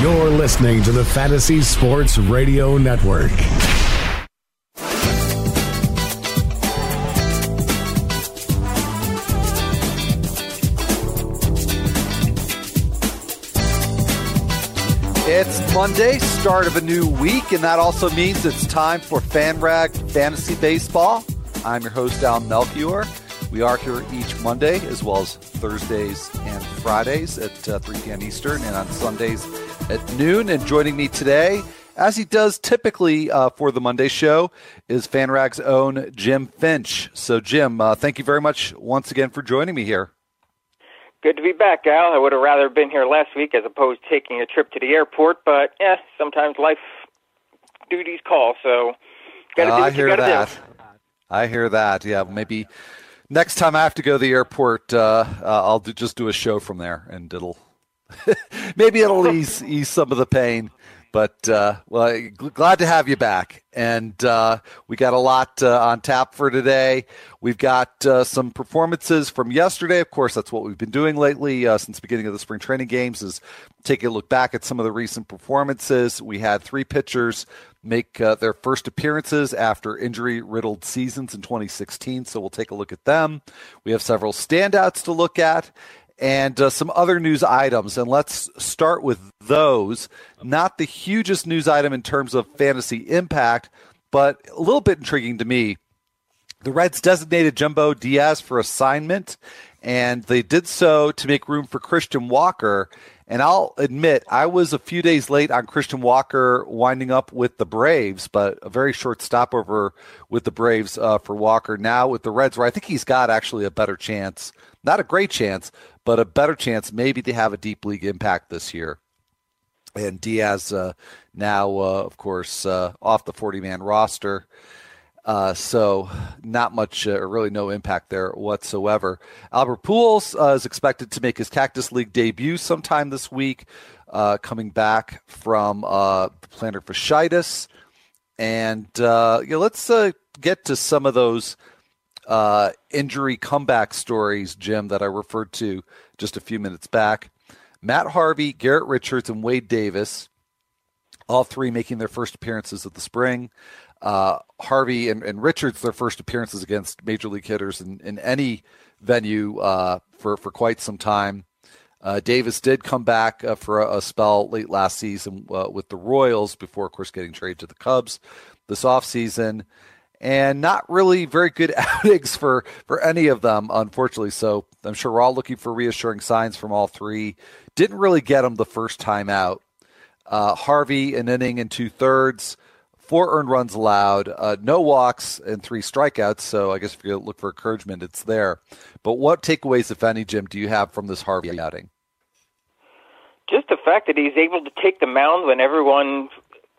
You're listening to the Fantasy Sports Radio Network. It's Monday, start of a new week, and that also means it's time for FanRag Fantasy Baseball. I'm your host, Al Melchior. We are here each Monday, as well as Thursdays and Fridays at 3 p.m. Eastern, and on Sundays at noon. And joining me today, as he does typically for the Monday show, is FanRag's own Jim Finch. So, Jim, thank you very much once again for joining me here. Good to be back, Al. I would have rather been here last week as opposed to taking a trip to the airport, but sometimes life duties call, so got to do what you got to do. I hear that. Yeah, maybe next time I have to go to the airport, I'll just do a show from there, and it'll maybe it'll ease some of the pain. But well, glad to have you back, and we got a lot on tap for today. We've got some performances from yesterday. Of course, that's what we've been doing lately since the beginning of the spring training games, is taking a look back at some of the recent performances. We had three pitchers make their first appearances after injury-riddled seasons in 2016, so we'll take a look at them. We have several standouts to look at, and some other news items. And let's start with those. Not the hugest news item in terms of fantasy impact, but a little bit intriguing to me. The Reds designated Jumbo Diaz for assignment, and they did so to make room for Christian Walker. And I'll admit, I was a few days late on Christian Walker winding up with the Braves, but a very short stopover with the Braves for Walker. Now with the Reds, where I think he's got actually a better chance, not a great chance, but a better chance maybe to have a deep league impact this year. And Diaz now, of course, off the 40-man roster. So not much, really no impact there whatsoever. Albert Pujols is expected to make his Cactus League debut sometime this week, coming back from plantar fasciitis. And let's get to some of those injury comeback stories, Jim, that I referred to just a few minutes back. Matt Harvey, Garrett Richards, and Wade Davis, all three making their first appearances of the spring. Harvey and Richards, their first appearances against major league hitters in any venue for quite some time. Davis did come back for a spell late last season with the Royals before, of course, getting traded to the Cubs this offseason. And not really very good outings for any of them, unfortunately. So I'm sure we're all looking for reassuring signs from all three. Didn't really get them the first time out. Harvey, an inning and 2/3, 4 earned runs allowed, no walks and 3 strikeouts. So I guess if you look for encouragement, it's there. But what takeaways, if any, Jim, do you have from this Harvey outing? Just the fact that he's able to take the mound when everyone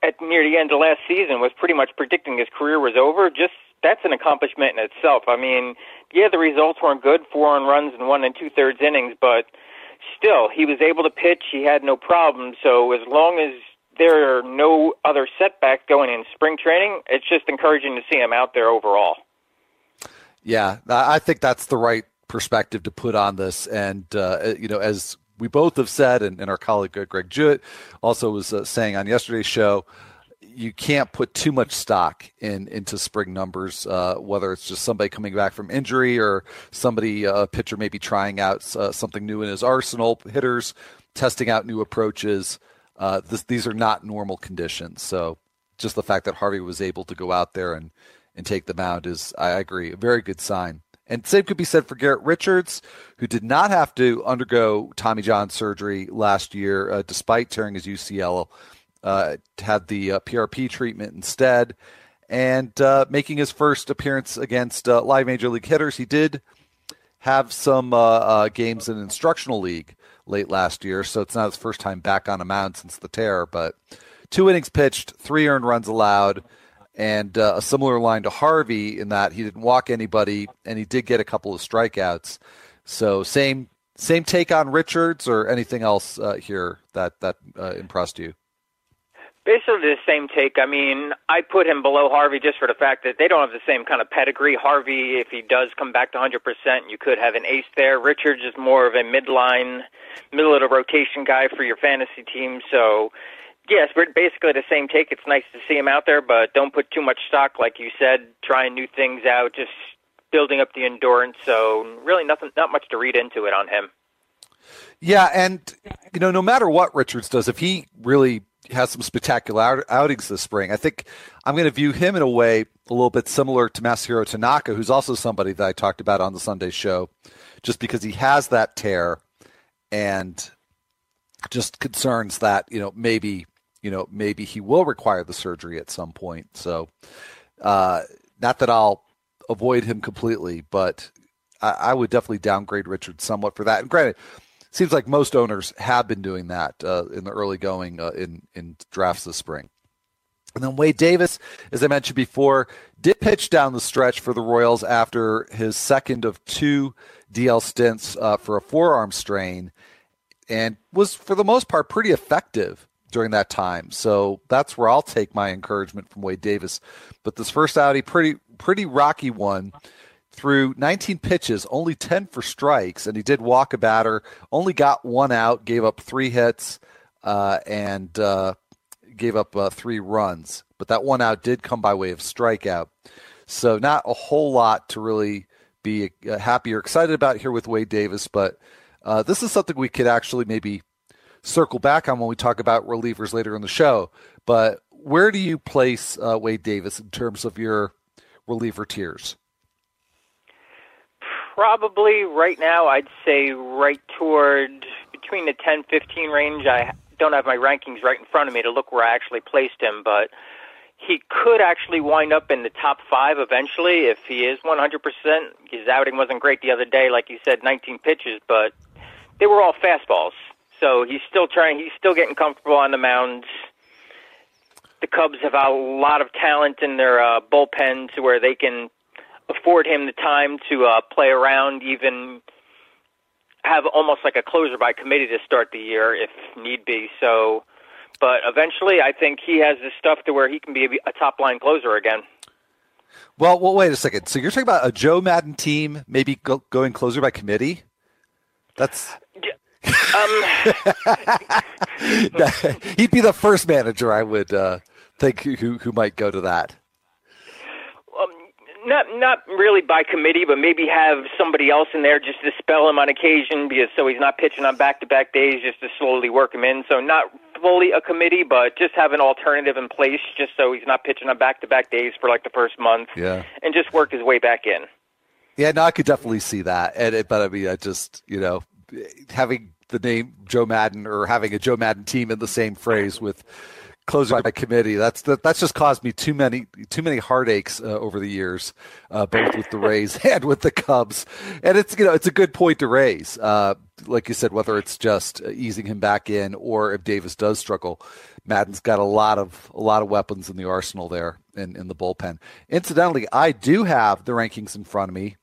at near the end of last season was pretty much predicting his career was over. Just that's an accomplishment in itself. I mean, yeah, the results weren't good, 4 earned runs and 1 2/3 innings, but still, he was able to pitch. He had no problem. So as long as there are no other setbacks going in spring training, it's just encouraging to see him out there overall. Yeah, I think that's the right perspective to put on this. And, as we both have said, and our colleague Greg Jewett also was saying on yesterday's show, you can't put too much stock into spring numbers, whether it's just somebody coming back from injury or somebody, a pitcher maybe trying out something new in his arsenal, hitters testing out new approaches. These are not normal conditions. So just the fact that Harvey was able to go out there and take the mound is, I agree, a very good sign. And same could be said for Garrett Richards, who did not have to undergo Tommy John surgery last year, despite tearing his UCL, had the PRP treatment instead, and making his first appearance against live major league hitters. He did have some games in an instructional league late last year, so it's not his first time back on a mound since the tear, but 2 innings pitched, 3 earned runs allowed, and a similar line to Harvey in that he didn't walk anybody, and he did get a couple of strikeouts. So same take on Richards, or anything else here that impressed you? Basically the same take. I mean, I put him below Harvey just for the fact that they don't have the same kind of pedigree. Harvey, if he does come back to 100%, you could have an ace there. Richards is more of a midline, middle-of-the-rotation guy for your fantasy team. So, yes, we're basically the same take. It's nice to see him out there, but don't put too much stock, like you said, trying new things out, just building up the endurance. So really not much to read into it on him. Yeah, and, you know, no matter what Richards does, if he really – has some spectacular outings this spring. I think I'm going to view him in a way a little bit similar to Masahiro Tanaka, who's also somebody that I talked about on the Sunday show, just because he has that tear and just concerns that, maybe he will require the surgery at some point. So not that I'll avoid him completely, but I would definitely downgrade Richards somewhat for that. And granted, seems like most owners have been doing that in the early going in drafts this spring. And then Wade Davis, as I mentioned before, did pitch down the stretch for the Royals after his second of two DL stints for a forearm strain, and was, for the most part, pretty effective during that time. So that's where I'll take my encouragement from Wade Davis. But this first outing, pretty rocky one. Through 19 pitches, only 10 for strikes, and he did walk a batter, only got one out, gave up three hits, and gave up three runs. But that one out did come by way of strikeout. So not a whole lot to really be happy or excited about here with Wade Davis, but this is something we could actually maybe circle back on when we talk about relievers later in the show. But where do you place Wade Davis in terms of your reliever tiers? Probably right now, I'd say right toward between the 10-15 range. I don't have my rankings right in front of me to look where I actually placed him, but he could actually wind up in the top five eventually if he is 100%. His outing wasn't great the other day, like you said, 19 pitches, but they were all fastballs. So he's still trying. He's still getting comfortable on the mound. The Cubs have a lot of talent in their bullpen to where they can afford him the time to play around, even have almost like a closer by committee to start the year if need be. So, but eventually I think he has the stuff to where he can be a top-line closer again. Well, wait a second. So you're talking about a Joe Maddon team maybe going closer by committee? That's... He'd be the first manager I would think who might go to that. Not really by committee, but maybe have somebody else in there just to spell him on occasion, because so he's not pitching on back-to-back days, just to slowly work him in. So not fully a committee, but just have an alternative in place just so he's not pitching on back-to-back days for like the first month. Yeah. And just work his way back in. Yeah, no, I could definitely see that. But I mean, I just, having the name Joe Maddon or having a Joe Maddon team in the same phrase with – closer by committee. That's just caused me too many heartaches over the years, both with the Rays and with the Cubs. And it's it's a good point to raise. Like you said, whether it's just easing him back in or if Davis does struggle, Madden's got a lot of weapons in the arsenal there in the bullpen. Incidentally, I do have the rankings in front of me,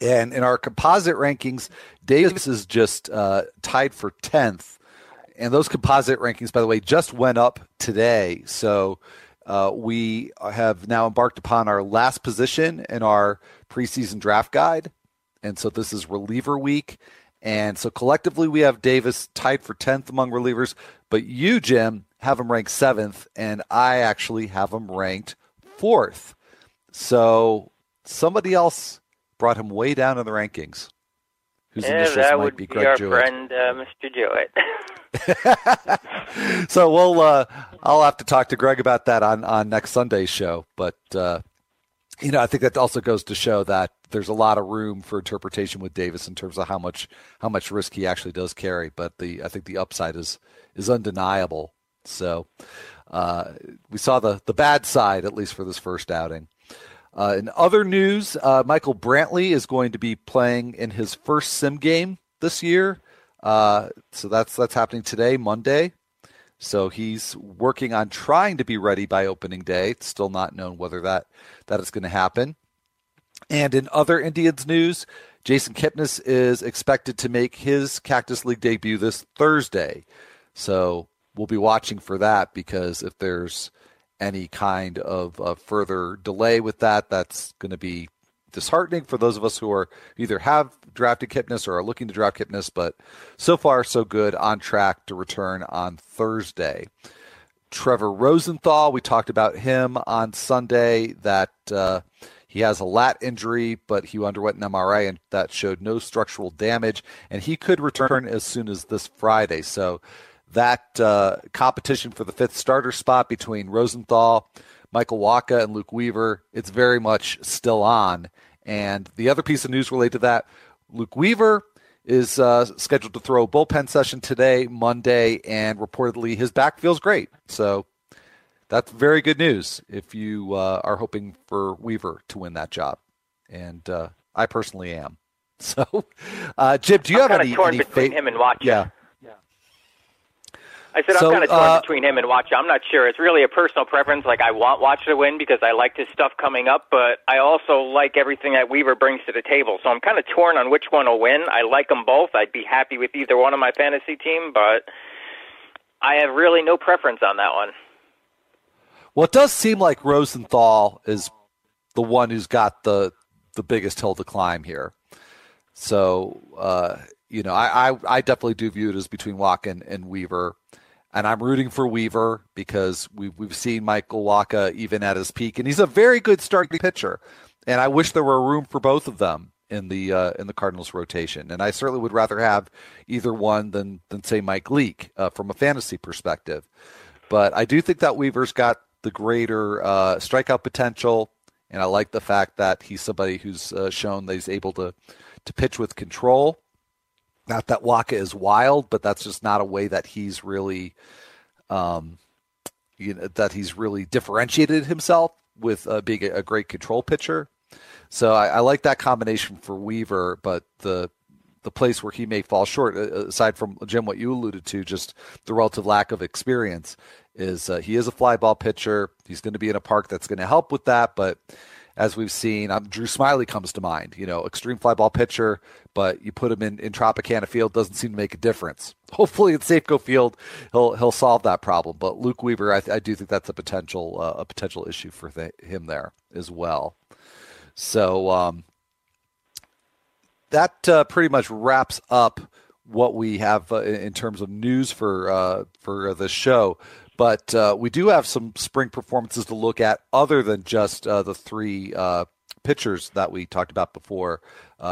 and in our composite rankings, Davis is just tied for 10th. And those composite rankings, by the way, just went up today. So we have now embarked upon our last position in our preseason draft guide. And so this is reliever week. And so collectively we have Davis tied for 10th among relievers. But you, Jim, have him ranked 7th. And I actually have him ranked 4th. So somebody else brought him way down in the rankings. Whose initials that might would be Greg Jewett. Our friend, Mr. Jewett. So we'll I'll have to talk to Greg about that on next Sunday's show, but I think that also goes to show that there's a lot of room for interpretation with Davis in terms of how much risk he actually does carry, but I think the upside is undeniable. So we saw the bad side, at least for this first outing. In other news, Michael Brantley is going to be playing in his first sim game this year. So that's happening today, Monday. So he's working on trying to be ready by opening day. It's still not known whether that is going to happen. And in other Indians news, Jason Kipnis is expected to make his Cactus League debut this Thursday. So we'll be watching for that, because if there's any kind of further delay with that, that's going to be disheartening for those of us who are either have drafted Kipnis or are looking to draft Kipnis. But so far, so good, on track to return on Thursday. Trevor Rosenthal, we talked about him on Sunday, that he has a lat injury, but he underwent an MRI and that showed no structural damage, and he could return as soon as this Friday. So that competition for the fifth starter spot between Rosenthal, Michael Wacha, and Luke Weaver, it's very much still on. And the other piece of news related to that, Luke Weaver is scheduled to throw a bullpen session today, Monday, and reportedly his back feels great. So that's very good news if you are hoping for Weaver to win that job. And I personally am. So, Jim, do you have any... I'm kind of torn between him and Wacha. Yeah. I said I'm kind of torn between him and Wacha. I'm not sure. It's really a personal preference. Like, I want Wacha to win because I liked his stuff coming up, but I also like everything that Weaver brings to the table. So I'm kind of torn on which one will win. I like them both. I'd be happy with either one on my fantasy team, but I have really no preference on that one. Well, it does seem like Rosenthal is the one who's got the biggest hill to climb here. So, you know, I definitely do view it as between Wacha and Weaver. And I'm rooting for Weaver because we've seen Michael Wacha even at his peak, and he's a very good starting pitcher. And I wish there were room for both of them in the Cardinals rotation. And I certainly would rather have either one than say Mike Leake from a fantasy perspective. But I do think that Weaver's got the greater strikeout potential, and I like the fact that he's somebody who's shown that he's able to pitch with control. Not that Wacha is wild, but that's just not a way that he's really, that he's really differentiated himself with being a great control pitcher. So I like that combination for Weaver, but the place where he may fall short, aside from, Jim, what you alluded to, just the relative lack of experience, is he is a fly ball pitcher. He's going to be in a park that's going to help with that, but as we've seen, Drew Smyly comes to mind, you know, extreme fly ball pitcher, but you put him in Tropicana Field, doesn't seem to make a difference. Hopefully at Safeco Field, he'll solve that problem. But Luke Weaver, I do think that's a potential issue for him there as well. So that pretty much wraps up what we have in terms of news for the show. But we do have some spring performances to look at other than just the three pitchers that we talked about before,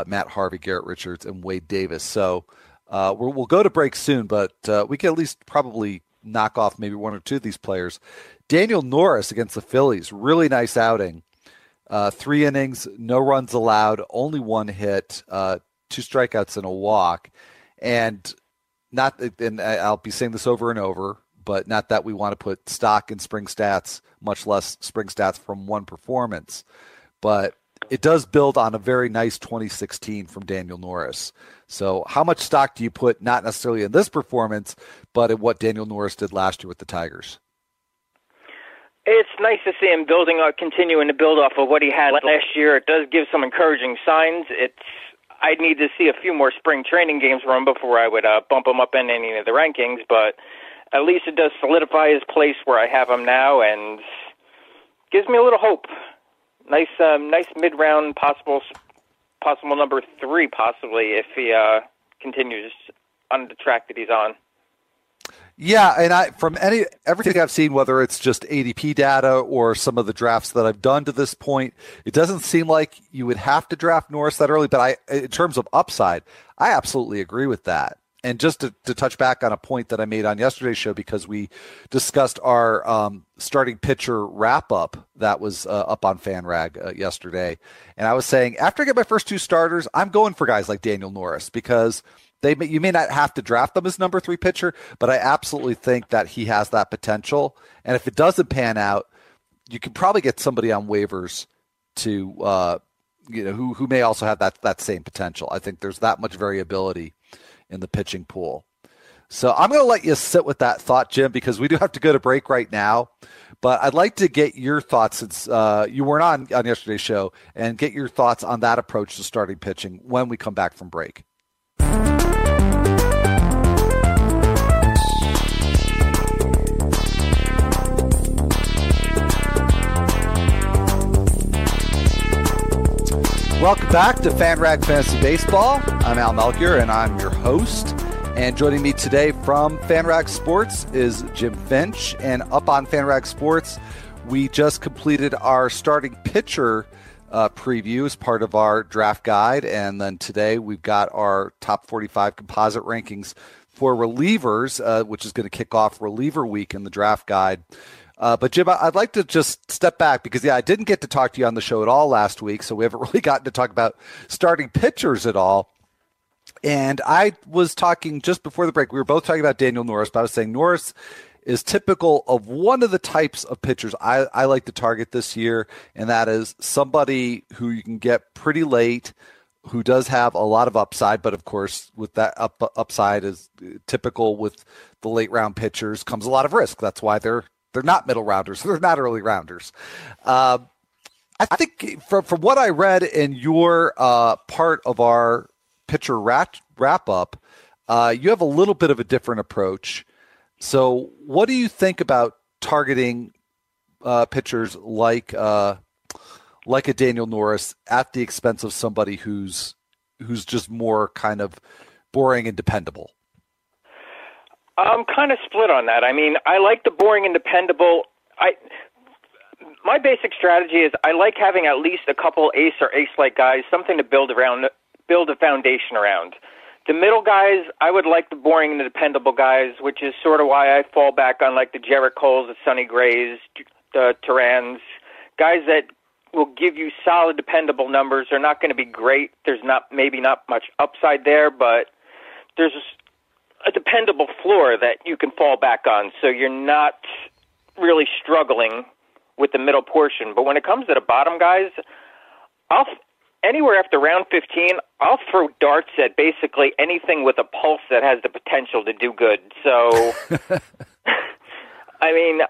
Matt Harvey, Garrett Richards, and Wade Davis. So we'll go to break soon, but we can at least probably knock off maybe one or two of these players. Daniel Norris against the Phillies, really nice outing. 3 innings, no runs allowed, only 1 hit, 2 strikeouts and a walk. And I'll be saying this over and over, but not that we want to put stock in spring stats, much less spring stats from one performance. But it does build on a very nice 2016 from Daniel Norris. So how much stock do you put, not necessarily in this performance, but in what Daniel Norris did last year with the Tigers? It's nice to see him continuing to build off of what he had last year. It does give some encouraging signs. I'd need to see a few more spring training games run before I would bump him up in any of the rankings, but at least it does solidify his place where I have him now and gives me a little hope. Nice mid-round possible number 3, possibly, if he continues on the track that he's on. Yeah, and everything I've seen, whether it's just ADP data or some of the drafts that I've done to this point, it doesn't seem like you would have to draft Norris that early, but in terms of upside, I absolutely agree with that. And just to touch back on a point that I made on yesterday's show, because we discussed our starting pitcher wrap-up that was up on FanRag yesterday. And I was saying, after I get my first 2 starters, I'm going for guys like Daniel Norris, because you may not have to draft them as number 3 pitcher, but I absolutely think that he has that potential. And if it doesn't pan out, you can probably get somebody on waivers to who may also have that same potential. I think there's that much variability in the pitching pool. So I'm going to let you sit with that thought, Jim, because we do have to go to break right now. But I'd like to get your thoughts, since you weren't on yesterday's show, and get your thoughts on that approach to starting pitching when we come back from break. Welcome back to FanRag Fantasy Baseball. I'm Al Melchior, and I'm your host. And joining me today from FanRag Sports is Jim Finch. And up on FanRag Sports, we just completed our starting pitcher preview as part of our draft guide. And then today we've got our top 45 composite rankings for relievers, which is going to kick off reliever week in the draft guide. But Jim, I'd like to just step back because, I didn't get to talk to you on the show at all last week, so we haven't really gotten to talk about starting pitchers at all. And I was talking just before the break, we were both talking about Daniel Norris, but I was saying Norris is typical of one of the types of pitchers I like to target this year, and that is somebody who you can get pretty late, who does have a lot of upside, but of course with that upside is typical with the late round pitchers comes a lot of risk. That's why they're not middle rounders. They're not early rounders. I think from what I read in your part of our pitcher wrap up, you have a little bit of a different approach. So what do you think about targeting pitchers like a Daniel Norris at the expense of somebody who's just more kind of boring and dependable? I'm kind of split on that. I mean, I like the boring and dependable. My basic strategy is I like having at least a couple ace or ace-like guys, something to build a foundation around. The middle guys, I would like the boring and the dependable guys, which is sort of why I fall back on like the Jarrett Coles, the Sonny Grays, the Terrans, guys that will give you solid, dependable numbers. They're not going to be great. There's not much upside there, but there's a dependable floor that you can fall back on, so you're not really struggling with the middle portion. But when it comes to the bottom guys, anywhere after round 15, I'll throw darts at basically anything with a pulse that has the potential to do good. So, I mean,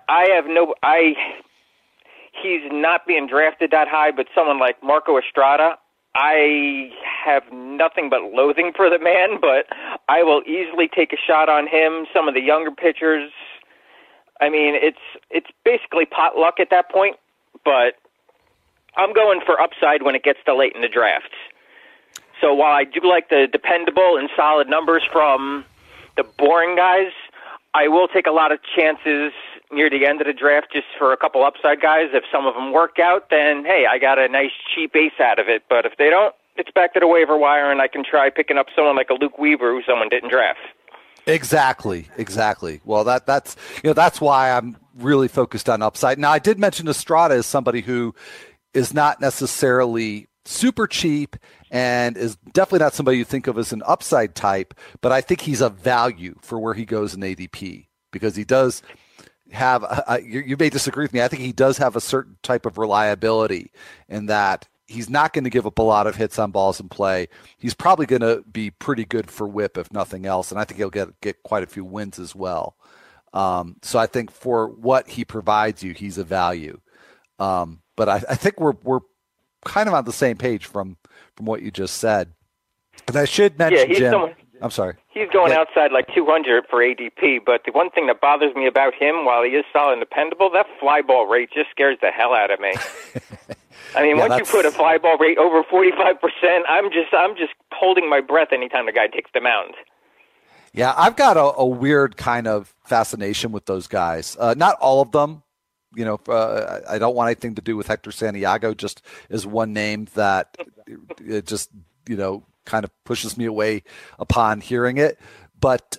he's not being drafted that high, but someone like Marco Estrada, I have nothing but loathing for the man, but I will easily take a shot on him. Some of the younger pitchers, I mean, it's basically pot luck at that point, but I'm going for upside when it gets to late in the draft. So while I do like the dependable and solid numbers from the boring guys, I will take a lot of chances near the end of the draft just for a couple upside guys. If some of them work out, then, hey, I got a nice cheap ace out of it. But if they don't, it's back to the waiver wire, and I can try picking up someone like a Luke Weaver who someone didn't draft. Exactly. Well, that's why I'm really focused on upside. Now, I did mention Estrada as somebody who is not necessarily super cheap and is definitely not somebody you think of as an upside type, but I think he's a value for where he goes in ADP because he does – have you may disagree with me. I think he does have a certain type of reliability in that he's not going to give up a lot of hits on balls in play. He's probably going to be pretty good for whip if nothing else, and I think he'll get quite a few wins as well. So I think for what he provides you, he's a value. But I think we're kind of on the same page from what you just said. And I should mention, Jim, I'm sorry. He's going outside like 200 for ADP, but the one thing that bothers me about him, while he is solid and dependable, that fly ball rate just scares the hell out of me. I mean, once you put a fly ball rate over 45%, I'm just holding my breath anytime the guy takes the mound. Yeah, I've got a weird kind of fascination with those guys. Not all of them. I don't want anything to do with Hector Santiago, just is one name that it just, kind of pushes me away upon hearing it, but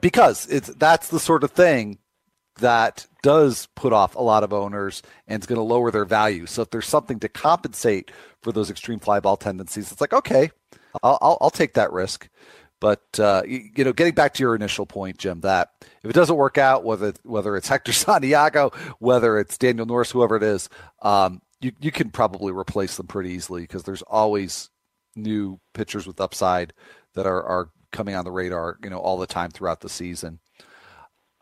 because that's the sort of thing that does put off a lot of owners and it's going to lower their value. So if there's something to compensate for those extreme fly ball tendencies, it's like, okay, I'll take that risk. But getting back to your initial point, Jim, that if it doesn't work out, whether it's Hector Santiago, whether it's Daniel Norris, whoever it is, you can probably replace them pretty easily because there's always new pitchers with upside that are coming on the radar, all the time throughout the season.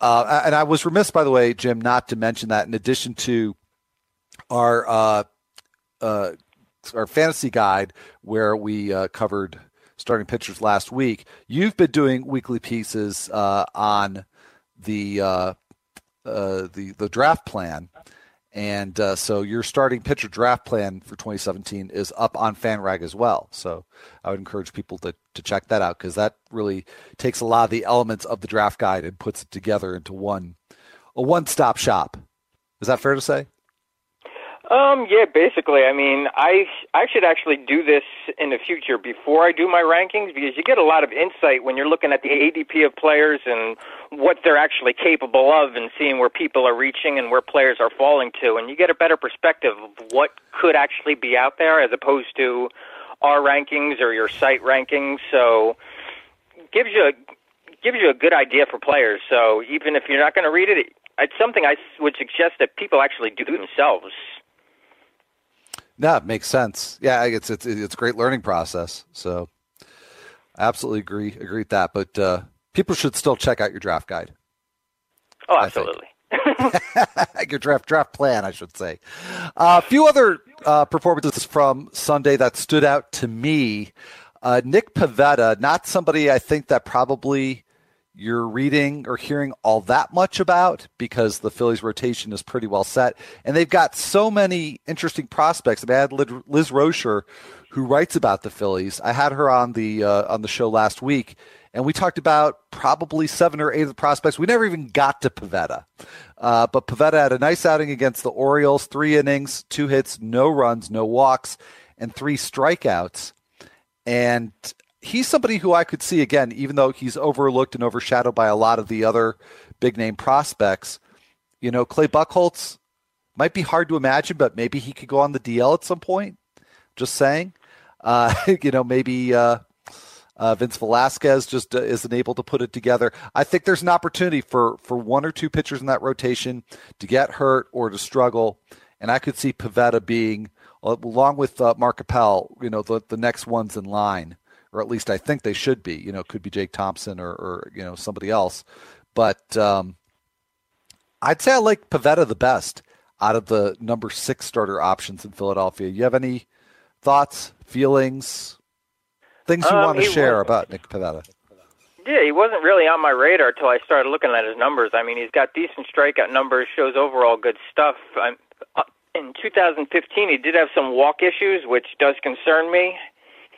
And I was remiss, by the way, Jim, not to mention that in addition to our fantasy guide where we covered starting pitchers last week, you've been doing weekly pieces on the draft plan. And so your starting pitcher draft plan for 2017 is up on FanRag as well. So I would encourage people to check that out, because that really takes a lot of the elements of the draft guide and puts it together into a one-stop shop. Is that fair to say? Yeah, basically. I mean, I should actually do this in the future before I do my rankings, because you get a lot of insight when you're looking at the ADP of players and what they're actually capable of, and seeing where people are reaching and where players are falling to. And you get a better perspective of what could actually be out there as opposed to our rankings or your site rankings. So it gives you a good idea for players. So even if you're not going to read it, it's something I would suggest that people actually do themselves. No, it makes sense. Yeah, it's a great learning process. So I absolutely agree with that. But people should still check out your draft guide. Oh, absolutely. Your draft plan, I should say. A few other performances from Sunday that stood out to me. Nick Pivetta, not somebody I think that probably you're reading or hearing all that much about, because the Phillies rotation is pretty well set, and they've got so many interesting prospects. I mean, I had Liz Rocher, who writes about the Phillies. I had her on the show last week, and we talked about probably 7 or 8 of the prospects. We never even got to Pivetta, but Pivetta had a nice outing against the Orioles: 3 innings, 2 hits, no runs, no walks, and 3 strikeouts. And he's somebody who I could see, again, even though he's overlooked and overshadowed by a lot of the other big-name prospects. You know, Clay Buchholz might be hard to imagine, but maybe he could go on the DL at some point. Just saying. You know, maybe Vince Velasquez just isn't able to put it together. I think there's an opportunity for 1 or 2 pitchers in that rotation to get hurt or to struggle, and I could see Pivetta being, along with Mark Appel, you know, the next ones in line. Or at least I think they should be. You know, it could be Jake Thompson or you know, somebody else. But I'd say I like Pivetta the best out of the number 6 starter options in Philadelphia. You have any thoughts, feelings, things you want to share about Nick Pivetta? Yeah, he wasn't really on my radar until I started looking at his numbers. I mean, he's got decent strikeout numbers, shows overall good stuff. In 2015, he did have some walk issues, which does concern me.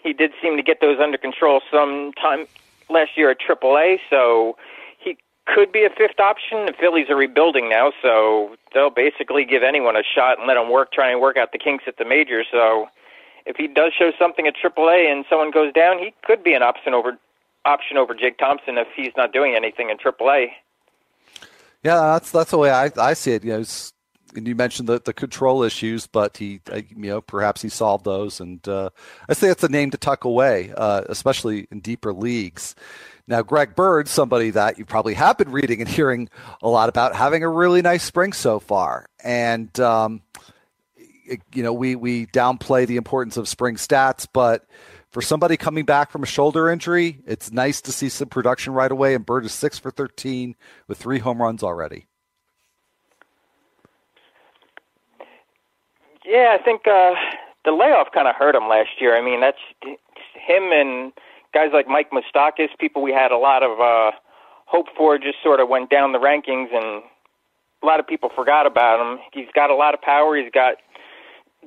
He did seem to get those under control sometime last year at AAA, so he could be a 5th option. The Phillies are rebuilding now, so they'll basically give anyone a shot and let them try and work out the kinks at the majors. So if he does show something at AAA and someone goes down, he could be an option over Jake Thompson if he's not doing anything in AAA. Yeah, that's the way I see it. You know, and you mentioned the control issues, but he, you know, perhaps he solved those. And I say that's a name to tuck away, especially in deeper leagues. Now, Greg Bird, somebody that you probably have been reading and hearing a lot about, having a really nice spring so far. And, you know, we downplay the importance of spring stats, but for somebody coming back from a shoulder injury, it's nice to see some production right away. And Bird is 6 for 13 with 3 home runs already. Yeah, I think the layoff kind of hurt him last year. I mean, that's him and guys like Mike Moustakas, people we had a lot of hope for, just sort of went down the rankings, and a lot of people forgot about him. He's got a lot of power. He's got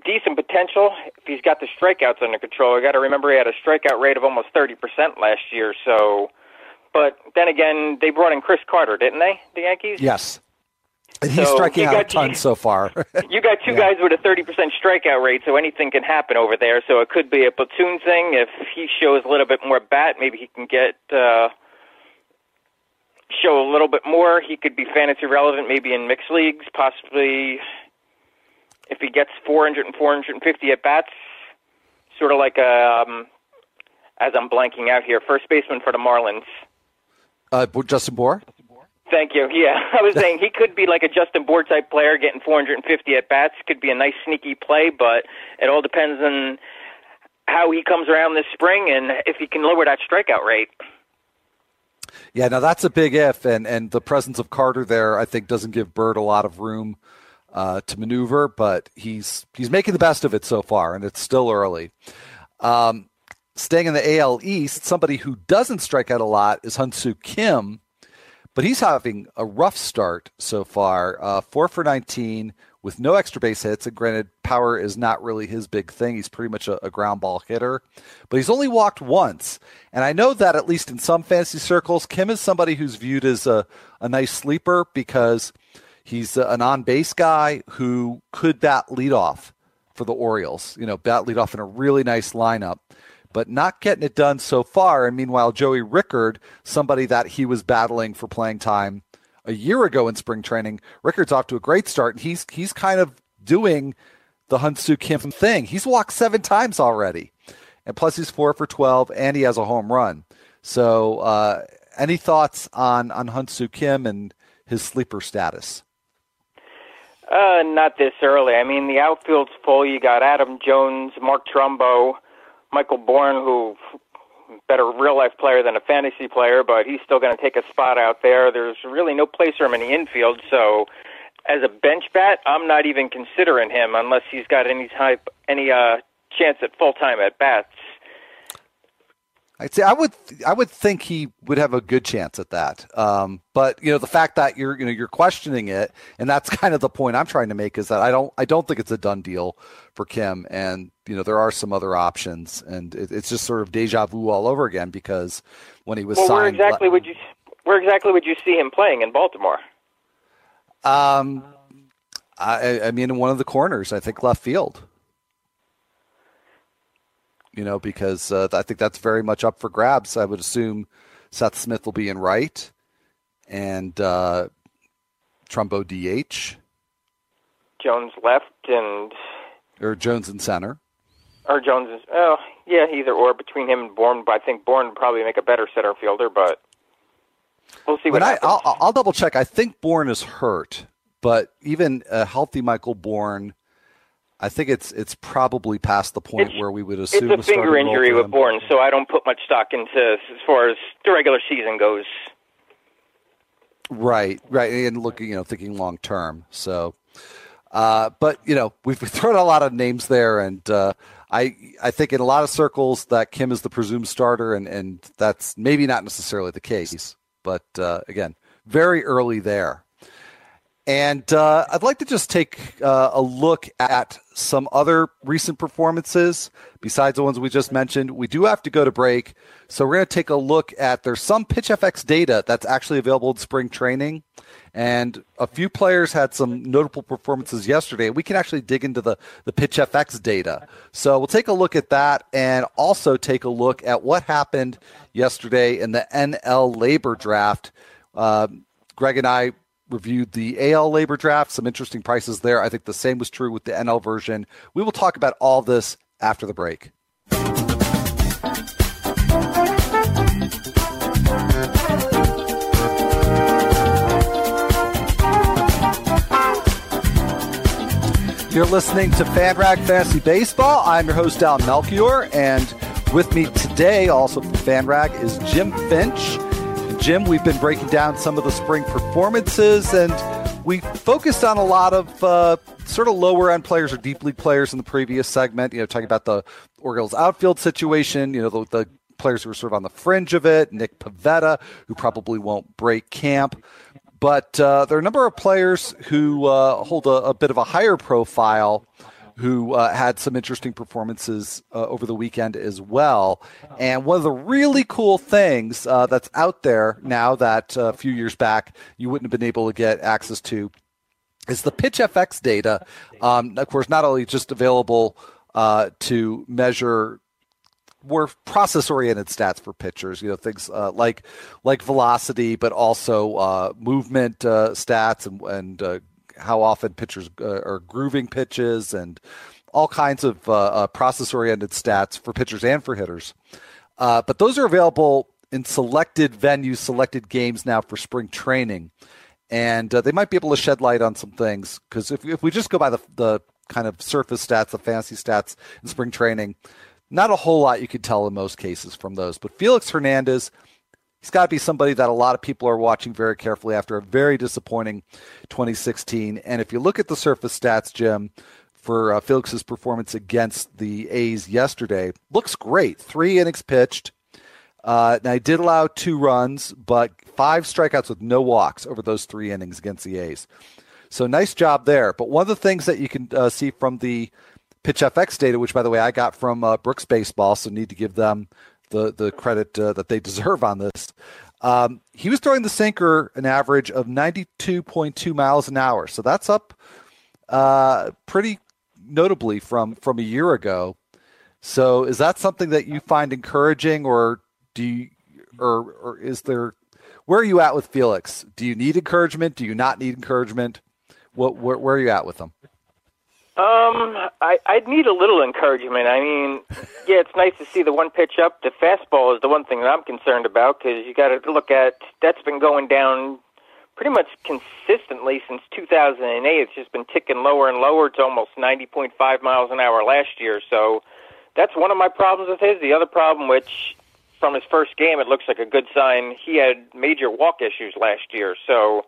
decent potential. If he's got the strikeouts under control, you got to remember he had a strikeout rate of almost 30% last year. So, but then again, they brought in Chris Carter, didn't they, the Yankees? Yes. And he's striking out a ton so far. You got two guys with a 30% strikeout rate, so anything can happen over there. So it could be a platoon thing. If he shows a little bit more bat, maybe he can get show a little bit more. He could be fantasy relevant, maybe in mixed leagues, possibly if he gets 400 and 450 at bats, sort of like a as I'm blanking out here, first baseman for the Marlins, Justin Bour. Thank you. Yeah, I was saying he could be like a Justin Bour type player, getting 450 at bats. Could be a nice sneaky play, but it all depends on how he comes around this spring and if he can lower that strikeout rate. Yeah, now that's a big if, and the presence of Carter there, I think, doesn't give Bird a lot of room to maneuver. But he's making the best of it so far, and it's still early. Staying in the AL East, somebody who doesn't strike out a lot is Hyunsoo Kim. But he's having a rough start so far, 4 for 19 with no extra base hits. And granted, power is not really his big thing. He's pretty much a ground ball hitter, but he's only walked once. And I know that at least in some fantasy circles, Kim is somebody who's viewed as a nice sleeper because he's an on-base guy who could bat leadoff for the Orioles, you know, bat leadoff in a really nice lineup, but not getting it done so far. And meanwhile, Joey Rickard, somebody that he was battling for playing time a year ago in spring training, Rickard's off to a great start, and he's kind of doing the Hyunsoo Kim thing. He's walked 7 times already, and plus he's 4 for 12, and he has a home run. So any thoughts on Hyunsoo Kim and his sleeper status? Not this early. I mean, the outfield's full. You got Adam Jones, Mark Trumbo, Michael Bourn, who better real-life player than a fantasy player, but he's still going to take a spot out there. There's really no place for him in the infield, so as a bench bat, I'm not even considering him unless he's got any chance at full-time at-bats. I'd say I would think he would have a good chance at that. But you know, the fact that you're questioning it, and that's kind of the point I'm trying to make, is that I don't think it's a done deal for Kim. And you know, there are some other options, and it's just sort of deja vu all over again, because when he was signed, where exactly would you see him playing in Baltimore? I mean, in one of the corners, I think left field. You know, because I think that's very much up for grabs. I would assume Seth Smith will be in right, and Trumbo DH. Jones left or Jones in center. Or Jones is, either or between him and Bourne. But I think Bourne would probably make a better center fielder, but we'll see what happens. I'll double check. I think Bourne is hurt, but even a healthy Michael Bourne, I think it's probably past the point where we would assume it's a finger injury with Bourne, so I don't put much stock into as far as the regular season goes. Right, and looking, you know, thinking long term. So, but you know, we've thrown a lot of names there, and I think in a lot of circles that Kim is the presumed starter, and that's maybe not necessarily the case. But again, very early there. And I'd like to just take a look at some other recent performances besides the ones we just mentioned. We do have to go to break, so we're going to take a look at, there's some PitchFX data that's actually available in spring training, and a few players had some notable performances yesterday. We can actually dig into the PitchFX data. So we'll take a look at that, and also take a look at what happened yesterday in the NL labor draft. Greg and I reviewed the AL labor draft, some interesting prices there. I think the same was true with the NL version. We will talk about all this after the break. You're listening to FanRag Fantasy Baseball. I'm your host, Al Melchior, and with me today, also from FanRag, is Jim Finch. Jim, we've been breaking down some of the spring performances, and we focused on a lot of sort of lower-end players or deep league players in the previous segment, you know, talking about the Orioles outfield situation, you know, the players who were sort of on the fringe of it, Nick Pivetta, who probably won't break camp. But there are a number of players who hold a bit of a higher profile who had some interesting performances over the weekend as well. And one of the really cool things that's out there now that a few years back you wouldn't have been able to get access to is the PitchFX data. Of course, not only just available to measure more process-oriented stats for pitchers, you know, things like velocity, but also movement stats and how often pitchers are grooving pitches, and all kinds of process-oriented stats for pitchers and for hitters. But those are available in selected venues, selected games now for spring training. And they might be able to shed light on some things, because if we just go by the kind of surface stats, the fantasy stats in spring training, not a whole lot you could tell in most cases from those. But Felix Hernandez, he's got to be somebody that a lot of people are watching very carefully after a very disappointing 2016. And if you look at the surface stats, Jim, for Felix's performance against the A's yesterday, looks great. 3 innings pitched. Now, he did allow 2 runs, but 5 strikeouts with no walks over those 3 innings against the A's. So nice job there. But one of the things that you can see from the PitchFX data, which, by the way, I got from Brooks Baseball, so need to give them the credit that they deserve on this. He was throwing the sinker an average of 92.2 miles an hour. So that's up pretty notably from a year ago. So is that something that you find encouraging, or do you, or is there, where are you at with Felix? Do you need encouragement? Do you not need encouragement? Where are you at with him? I'd need a little encouragement. I mean, yeah, it's nice to see the one pitch up. The fastball is the one thing that I'm concerned about, because you got to look at, that's been going down pretty much consistently since 2008. It's just been ticking lower and lower. It's almost 90.5 miles an hour last year. So that's one of my problems with his. The other problem, which from his first game, it looks like a good sign, he had major walk issues last year. So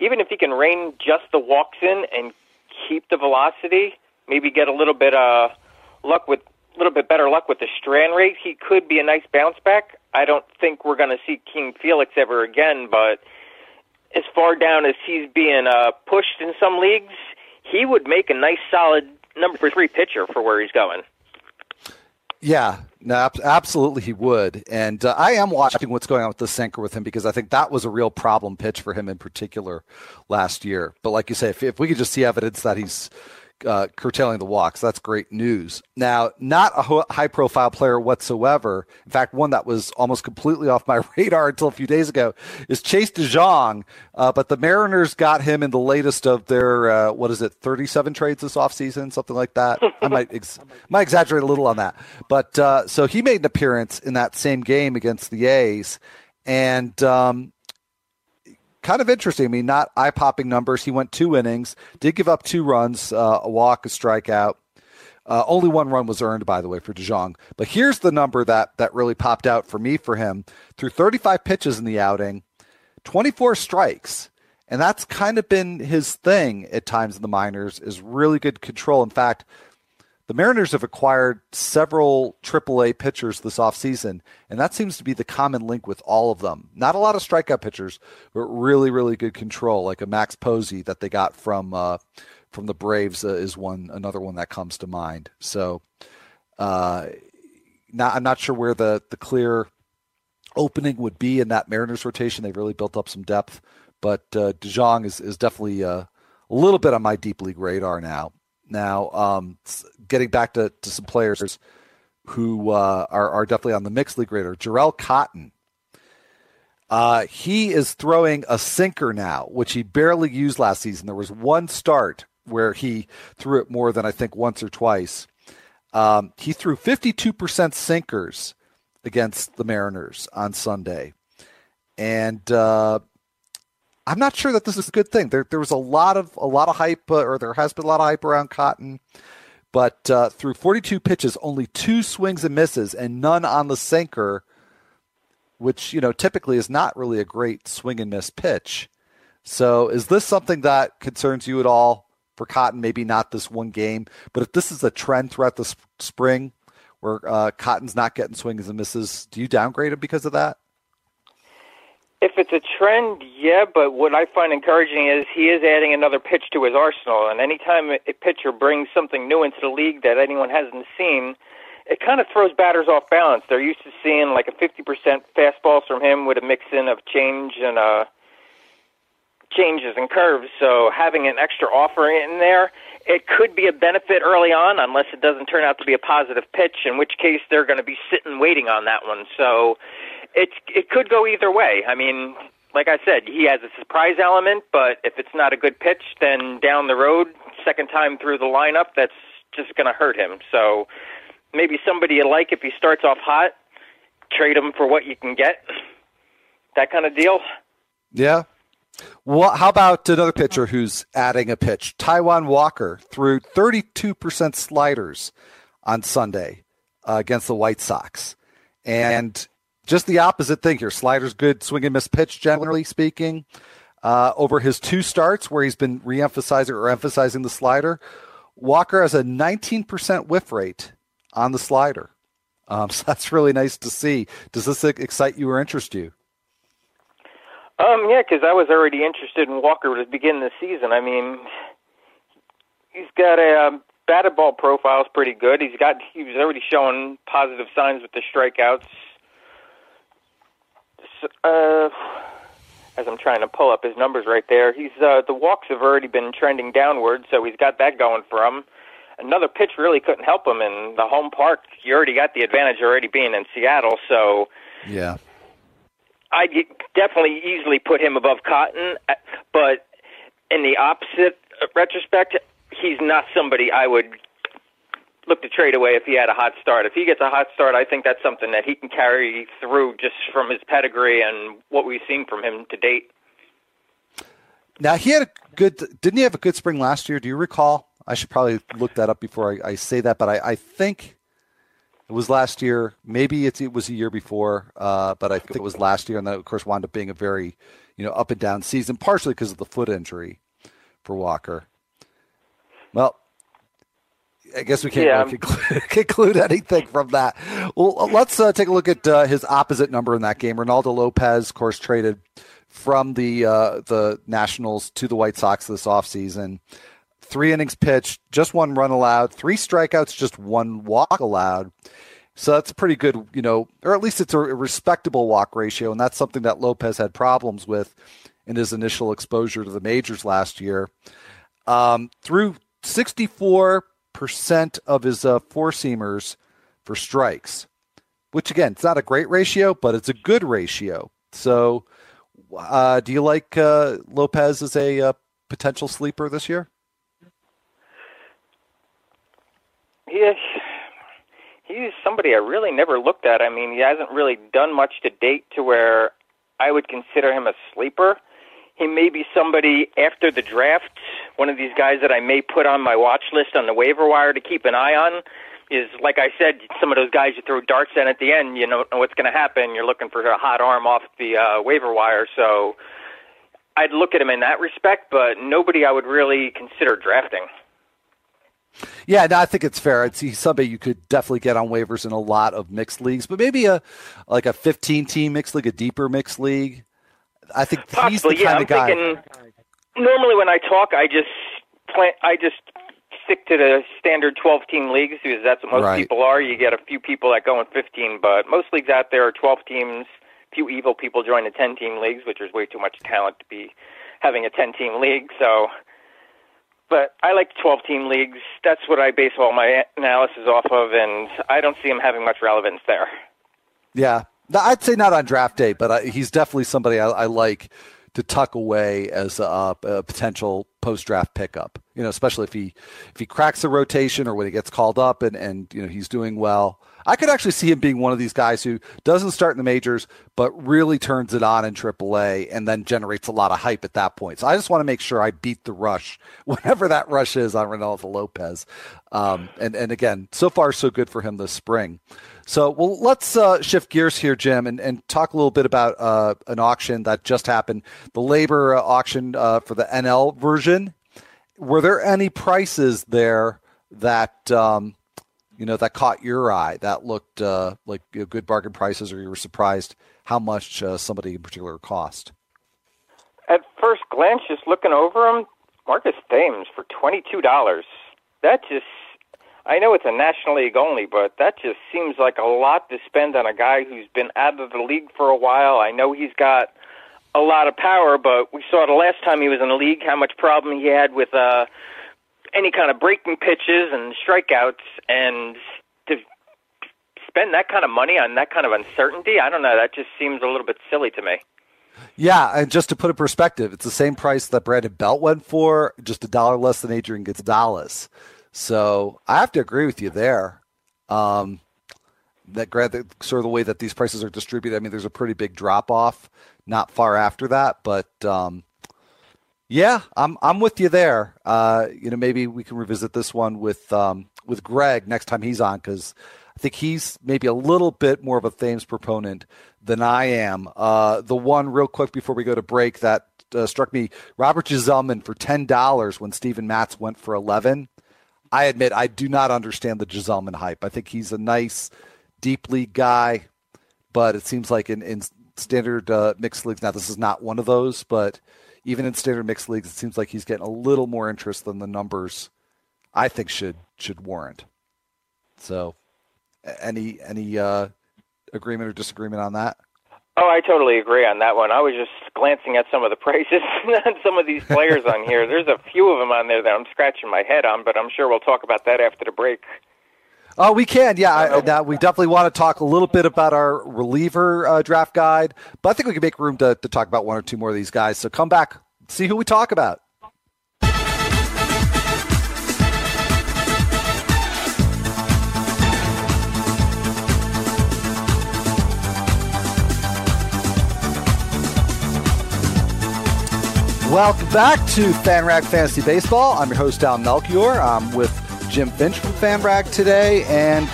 even if he can rein just the walks in and keep the velocity, maybe get a little bit better luck with the strand rate, he could be a nice bounce back. I don't think we're going to see King Felix ever again, but as far down as he's being pushed in some leagues, he would make a nice solid number 3 pitcher for where he's going. Yeah, no, absolutely he would. And I am watching what's going on with the sinker with him, because I think that was a real problem pitch for him in particular last year. But like you say, if we could just see evidence that he's curtailing the walks, that's great news. Now, not a high-profile player whatsoever. In fact, one that was almost completely off my radar until a few days ago is Chase DeJong. But the Mariners got him in the latest of their, 37 trades this offseason, something like that. I might exaggerate a little on that. But so he made an appearance in that same game against the A's. And kind of interesting. I mean, not eye-popping numbers. He went 2 innings, did give up 2 runs, a walk, a strikeout. Only 1 run was earned, by the way, for DeJong. But here's the number that really popped out for me for him. Through 35 pitches in the outing, 24 strikes. And that's kind of been his thing at times in the minors, is really good control. In fact, the Mariners have acquired several AAA pitchers this offseason, and that seems to be the common link with all of them. Not a lot of strikeout pitchers, but really, really good control, like a Max Posey that they got from the Braves is another one that comes to mind. So I'm not sure where the clear opening would be in that Mariners rotation. They've really built up some depth, but DeJong is definitely a little bit on my deep league radar now. Now, getting back to some players who are definitely on the mixed league radar, Jarrell Cotton. He is throwing a sinker now, which he barely used last season. There was one start where he threw it more than I think once or twice. He threw 52% sinkers against the Mariners on Sunday. And I'm not sure that this is a good thing. There was a lot of hype, or there has been a lot of hype around Cotton, but through 42 pitches, only 2 swings and misses, and none on the sinker, which typically is not really a great swing and miss pitch. So, is this something that concerns you at all for Cotton? Maybe not this one game, but if this is a trend throughout the spring where Cotton's not getting swings and misses, do you downgrade him because of that? If it's a trend, yeah, but what I find encouraging is he is adding another pitch to his arsenal, and anytime a pitcher brings something new into the league that anyone hasn't seen, it kind of throws batters off balance. They're used to seeing like a 50% fastballs from him with a mix-in of changes and curves, so having an extra offering in there, it could be a benefit early on, unless it doesn't turn out to be a positive pitch, in which case they're going to be sitting waiting on that one, so It could go either way. I mean, like I said, he has a surprise element, but if it's not a good pitch, then down the road, second time through the lineup, that's just going to hurt him. So maybe somebody you like, if he starts off hot, trade him for what you can get, that kind of deal. Yeah. Well, how about another pitcher who's adding a pitch? Taiwan Walker threw 32% sliders on Sunday against the White Sox. And just the opposite thing here. Slider's good swing and miss pitch, generally speaking. Over his 2 starts where he's been emphasizing the slider, Walker has a 19% whiff rate on the slider. So that's really nice to see. Does this excite you or interest you? Yeah, because I was already interested in Walker to begin the season. I mean, he's got a batted ball profile is pretty good. He was already showing positive signs with the strikeouts. As I'm trying to pull up his numbers right there, the walks have already been trending downward, so he's got that going for him. Another pitch really couldn't help him in the home park. You already got the advantage already being in Seattle, so yeah, I'd definitely easily put him above Cotton, but in the opposite retrospect, he's not somebody I would look to trade away if he had a hot start. If he gets a hot start, I think that's something that he can carry through just from his pedigree and what we've seen from him to date. Now, didn't he have a good spring last year? Do you recall? I should probably look that up before I say that, but I think it was last year. Maybe it was a year before, but I think it was last year, and that, of course, wound up being a very, up and down season, partially because of the foot injury for Walker. Well, I guess we can't really conclude anything from that. Well, let's take a look at his opposite number in that game. Ronaldo Lopez, of course, traded from the Nationals to the White Sox this offseason. 3 innings pitched, just 1 run allowed, 3 strikeouts, just 1 walk allowed. So that's a pretty good, or at least it's a respectable walk ratio, and that's something that Lopez had problems with in his initial exposure to the majors last year. Through 64% of his four-seamers for strikes, which, again, it's not a great ratio, but it's a good ratio. So do you like Lopez as a potential sleeper this year? Yeah, he's somebody I really never looked at. I mean, he hasn't really done much to date to where I would consider him a sleeper. He may be somebody after the draft, one of these guys that I may put on my watch list on the waiver wire to keep an eye on. Is, like I said, some of those guys you throw darts at the end, you don't know what's going to happen. You're looking for a hot arm off the waiver wire. So I'd look at him in that respect, but nobody I would really consider drafting. Yeah, no, I think it's fair. He's somebody you could definitely get on waivers in a lot of mixed leagues, but maybe a 15-team mixed league, a deeper mixed league. I think possibly, he's the kind of guy. Thinking, normally when I talk, I just stick to the standard 12-team leagues because that's what most people are. You get a few people that go in 15, but most leagues out there are 12 teams. Few evil people join the 10-team leagues, which is way too much talent to be having a 10-team league. So, but I like 12-team leagues. That's what I base all my analysis off of, and I don't see him having much relevance there. Yeah. I'd say not on draft day, but he's definitely somebody I like to tuck away as a potential post-draft pickup. Especially if he cracks the rotation or when he gets called up and he's doing well. I could actually see him being one of these guys who doesn't start in the majors, but really turns it on in AAA and then generates a lot of hype at that point. So I just want to make sure I beat the rush, whatever that rush is on Ronaldo Lopez. And again, so far so good for him this spring. So well, let's shift gears here, Jim, and talk a little bit about an auction that just happened, the labor auction for the NL version. Were there any prices there that that caught your eye, that looked like good bargain prices, or you were surprised how much somebody in particular cost? At first glance, just looking over them, Marcus Thames for $22. That just, I know it's a National League only, but that just seems like a lot to spend on a guy who's been out of the league for a while. I know he's got a lot of power, but we saw the last time he was in the league how much problem he had with any kind of breaking pitches and strikeouts, and to spend that kind of money on that kind of uncertainty, I don't know, that just seems a little bit silly to me. Yeah, and just to put in perspective, it's the same price that Brandon Belt went for, just $1 less than Adrian Gonzalez. So I have to agree with you there. That sort of the way that these prices are distributed, I mean, there's a pretty big drop-off not far after that, but yeah, I'm with you there. Maybe we can revisit this one with Greg next time he's on, because I think he's maybe a little bit more of a Thames proponent than I am. The one real quick before we go to break that struck me, Robert Gesellman for $10 when Steven Matz went for $11. I admit I do not understand the Gesellman hype. I think he's a nice, deep league guy, but it seems like in standard mixed leagues. Now, this is not one of those, but even in standard mixed leagues, it seems like he's getting a little more interest than the numbers I think should warrant. So any agreement or disagreement on that? Oh, I totally agree on that one. I was just glancing at some of the prices on some of these players on here. There's a few of them on there that I'm scratching my head on, but I'm sure we'll talk about that after the break. Oh, we can. Yeah, we definitely want to talk a little bit about our reliever draft guide, but I think we can make room to talk about one or two more of these guys. So come back, see who we talk about. Welcome back to FanRag Fantasy Baseball. I'm your host, Al Melchior. I'm with Jim Finch from FanRag today. And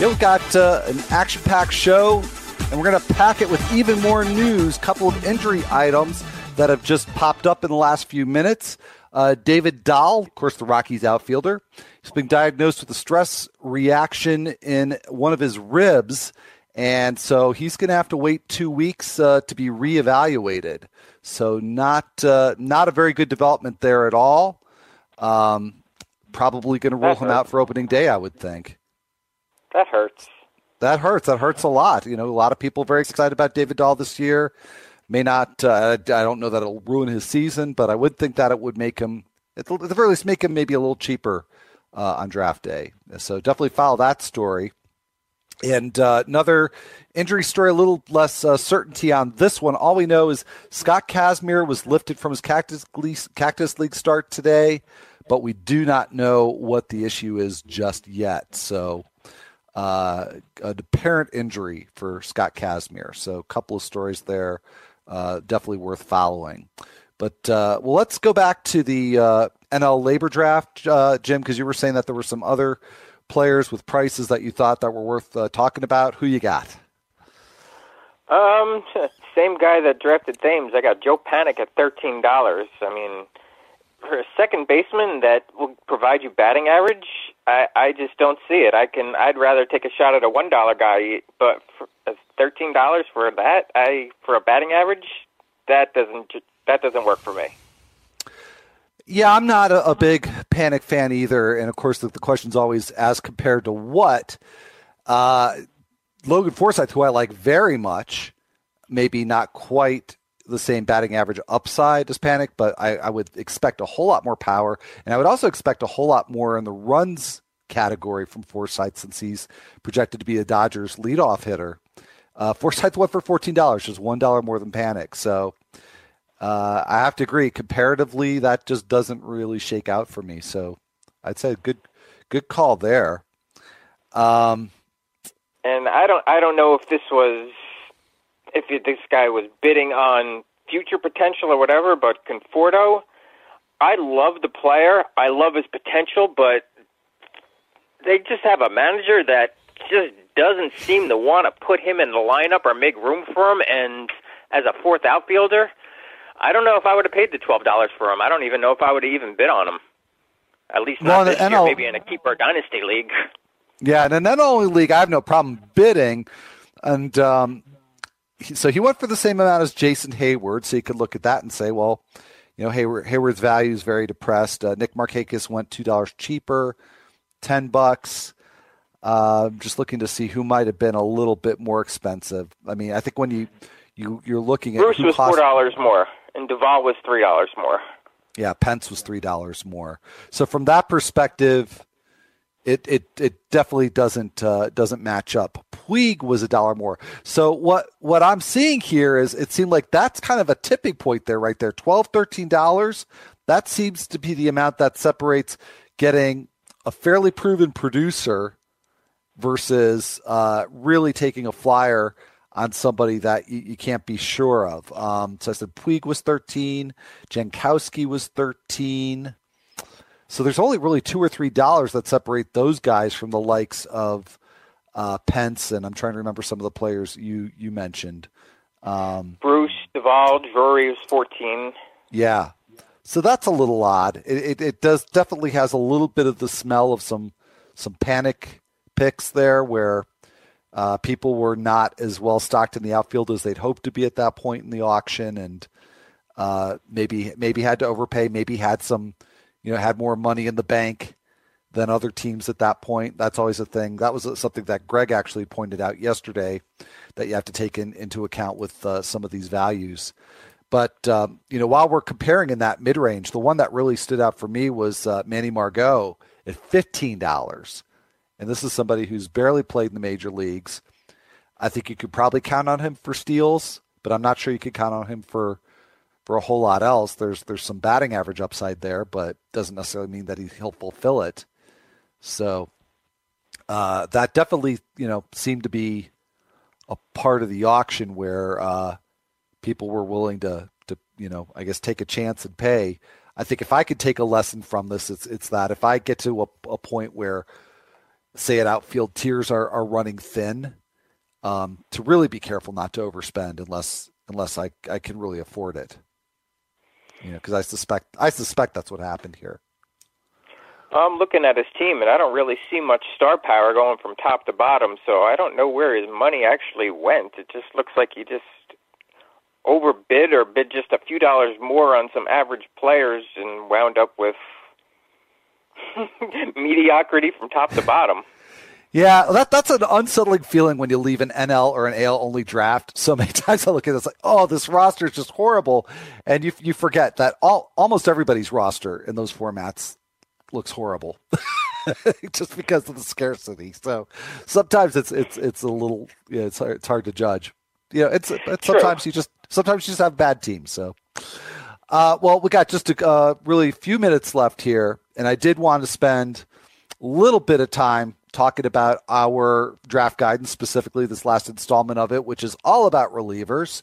we've got an action-packed show. And we're going to pack it with even more news, a couple of injury items that have just popped up in the last few minutes. David Dahl, of course, the Rockies outfielder. He's been diagnosed with a stress reaction in one of his ribs. And so he's going to have to wait 2 weeks to be reevaluated. So not a very good development there at all. Probably going to rule him out for opening day, I would think. That hurts. That hurts a lot. You know, a lot of people very excited about David Dahl this year. May not. I don't know that it'll ruin his season, but I would think that it would make him, at the very least, make him maybe a little cheaper on draft day. So definitely follow that story. And another injury story, a little less certainty on this one. All we know is Scott Kazmir was lifted from his Cactus League start today, but we do not know what the issue is just yet. So an apparent injury for Scott Kazmir. So a couple of stories there, definitely worth following. But well, let's go back to the NL labor draft, Jim, because you were saying that there were some other players with prices that you thought that were worth talking about. Who you got? Same guy that drafted Thames. I got Joe Panik at $13. I mean, for a second baseman that will provide you batting average, I just don't see it. I'd rather take a shot at a $1 guy, but for $13 for that, for a batting average, that doesn't work for me. Yeah, I'm not a big Panik fan either. And, of course, the question's always as compared to what. Logan Forsythe, who I like very much, maybe not quite the same batting average upside as Panik, but I would expect a whole lot more power. And I would also expect a whole lot more in the runs category from Forsythe since he's projected to be a Dodgers leadoff hitter. Forsythe went for $14, just $1 more than Panik. So I have to agree. Comparatively, that just doesn't really shake out for me. So I'd say good call there. And I don't know if this guy was bidding on future potential or whatever, but Conforto, I love the player. I love his potential, but they just have a manager that just doesn't seem to want to put him in the lineup or make room for him. And as a fourth outfielder, I don't know if I would have paid the $12 for him. I don't even know if I would have even bid on him. At least not this year, maybe in a keeper dynasty league. Yeah, and in that only league, I have no problem bidding. And so he went for the same amount as Jason Hayward, so you could look at that and say, well, you know, Hayward's value is very depressed. Nick Markakis went $2 cheaper, $10. Just looking to see who might have been a little bit more expensive. I mean, I think when you're looking at Bruce was $4 more. And Duvall was $3 more. Yeah, Pence was $3 more. So from that perspective, it definitely doesn't match up. Puig was $1 more. So what I'm seeing here is it seemed like that's kind of a tipping point there, right there. $12, $13. That seems to be the amount that separates getting a fairly proven producer versus really taking a flyer on somebody that you can't be sure of. So I said Puig was 13, Jankowski was 13. So there's only really $2 or $3 that separate those guys from the likes of Pence, and I'm trying to remember some of the players you mentioned. Bruce, Duvall, Drury was 14. Yeah, so that's a little odd. It does definitely has a little bit of the smell of some Panik picks there where People were not as well stocked in the outfield as they'd hoped to be at that point in the auction, and maybe had to overpay, maybe had some, had more money in the bank than other teams at that point. That's always a thing. That was something that Greg actually pointed out yesterday, that you have to take into account with some of these values. But, while we're comparing in that mid-range, the one that really stood out for me was Manny Margot at $15. And this is somebody who's barely played in the major leagues. I think you could probably count on him for steals, but I'm not sure you could count on him for a whole lot else. There's some batting average upside there, but doesn't necessarily mean that he'll fulfill it. So that definitely, seemed to be a part of the auction where people were willing to take a chance and pay. I think if I could take a lesson from this, it's that if I get to a point where, say, at outfield tiers are running thin, to really be careful not to overspend unless I can really afford it. Because I suspect that's what happened here. I'm looking at his team, and I don't really see much star power going from top to bottom, so I don't know where his money actually went. It just looks like he just overbid or bid just a few dollars more on some average players and wound up with mediocrity from top to bottom. Yeah, that's an unsettling feeling when you leave an NL or an AL-only draft. So many times I look at it, it's like, oh, this roster is just horrible. And you forget that almost everybody's roster in those formats looks horrible just because of the scarcity. So sometimes it's a little, it's hard to judge. It's sometimes you just have bad teams. So, well, we got just really few minutes left here, and I did want to spend a little bit of time talking about our draft guidance, specifically this last installment of it, which is all about relievers.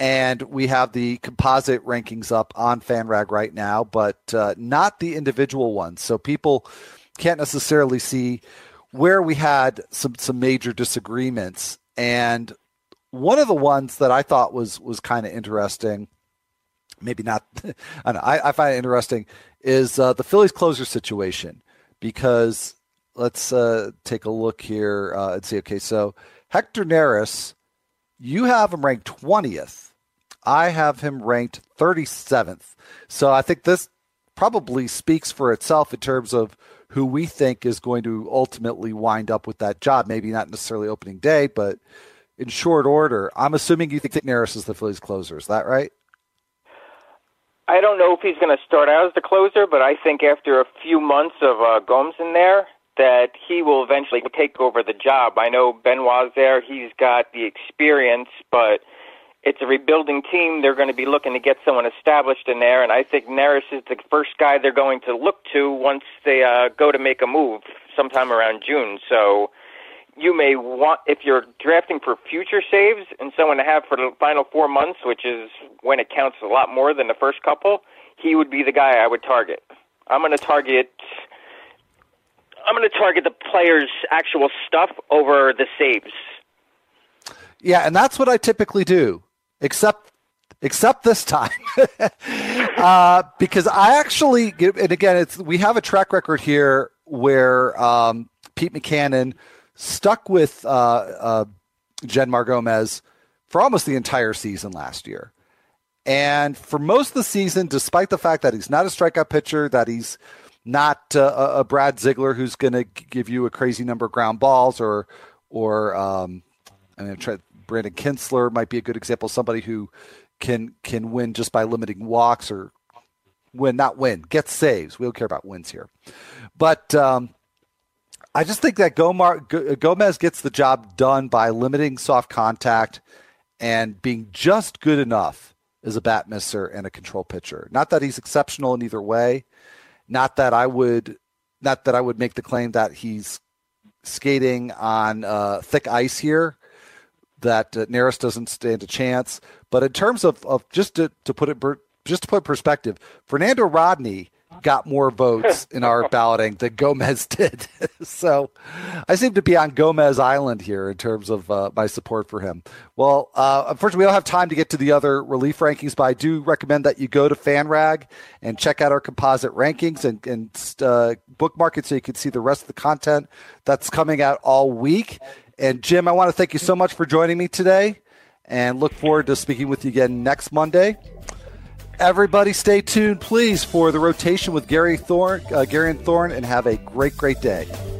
And we have the composite rankings up on FanRag right now, but not the individual ones. So people can't necessarily see where we had some major disagreements. And one of the ones that I thought was kind of interesting, maybe not, I don't know, I find it interesting, is the Phillies closer situation. Because let's take a look here and see. Okay, so Hector Neris, you have him ranked 20th. I have him ranked 37th. So I think this probably speaks for itself in terms of who we think is going to ultimately wind up with that job. Maybe not necessarily opening day, but in short order. I'm assuming you think Neris is the Phillies closer. Is that right? I don't know if he's going to start out as the closer, but I think after a few months of Gomes in there, that he will eventually take over the job. I know Benoit's there. He's got the experience, but it's a rebuilding team. They're going to be looking to get someone established in there, and I think Neris is the first guy they're going to look to once they go to make a move sometime around June. So you may want, if you're drafting for future saves and someone to have for the final 4 months, which is when it counts a lot more than the first couple, he would be the guy I would target. I'm going to target the player's actual stuff over the saves. Yeah, and that's what I typically do, except this time, because I actually, and again, we have a track record here where Pete McCannon stuck with Janmar Gomez for almost the entire season last year. And for most of the season, despite the fact that he's not a strikeout pitcher, that he's not a Brad Ziegler who's going to give you a crazy number of ground balls, or Brandon Kintzler might be a good example, somebody who can win just by limiting walks or get saves. We don't care about wins here. But I just think that Gomez gets the job done by limiting soft contact and being just good enough as a bat misser and a control pitcher. Not that he's exceptional in either way. Not that I would make the claim that he's skating on thick ice here, that Neris doesn't stand a chance. But in terms of just to put it in perspective, Fernando Rodney got more votes in our balloting than Gomez did. So I seem to be on Gomez Island here in terms of my support for him. Well, unfortunately, we don't have time to get to the other relief rankings, but I do recommend that you go to FanRag and check out our composite rankings and bookmark it so you can see the rest of the content that's coming out all week. And Jim, I want to thank you so much for joining me today and look forward to speaking with you again next Monday. Everybody stay tuned, please, for The Rotation with Gary and Thorne, and have a great, great day.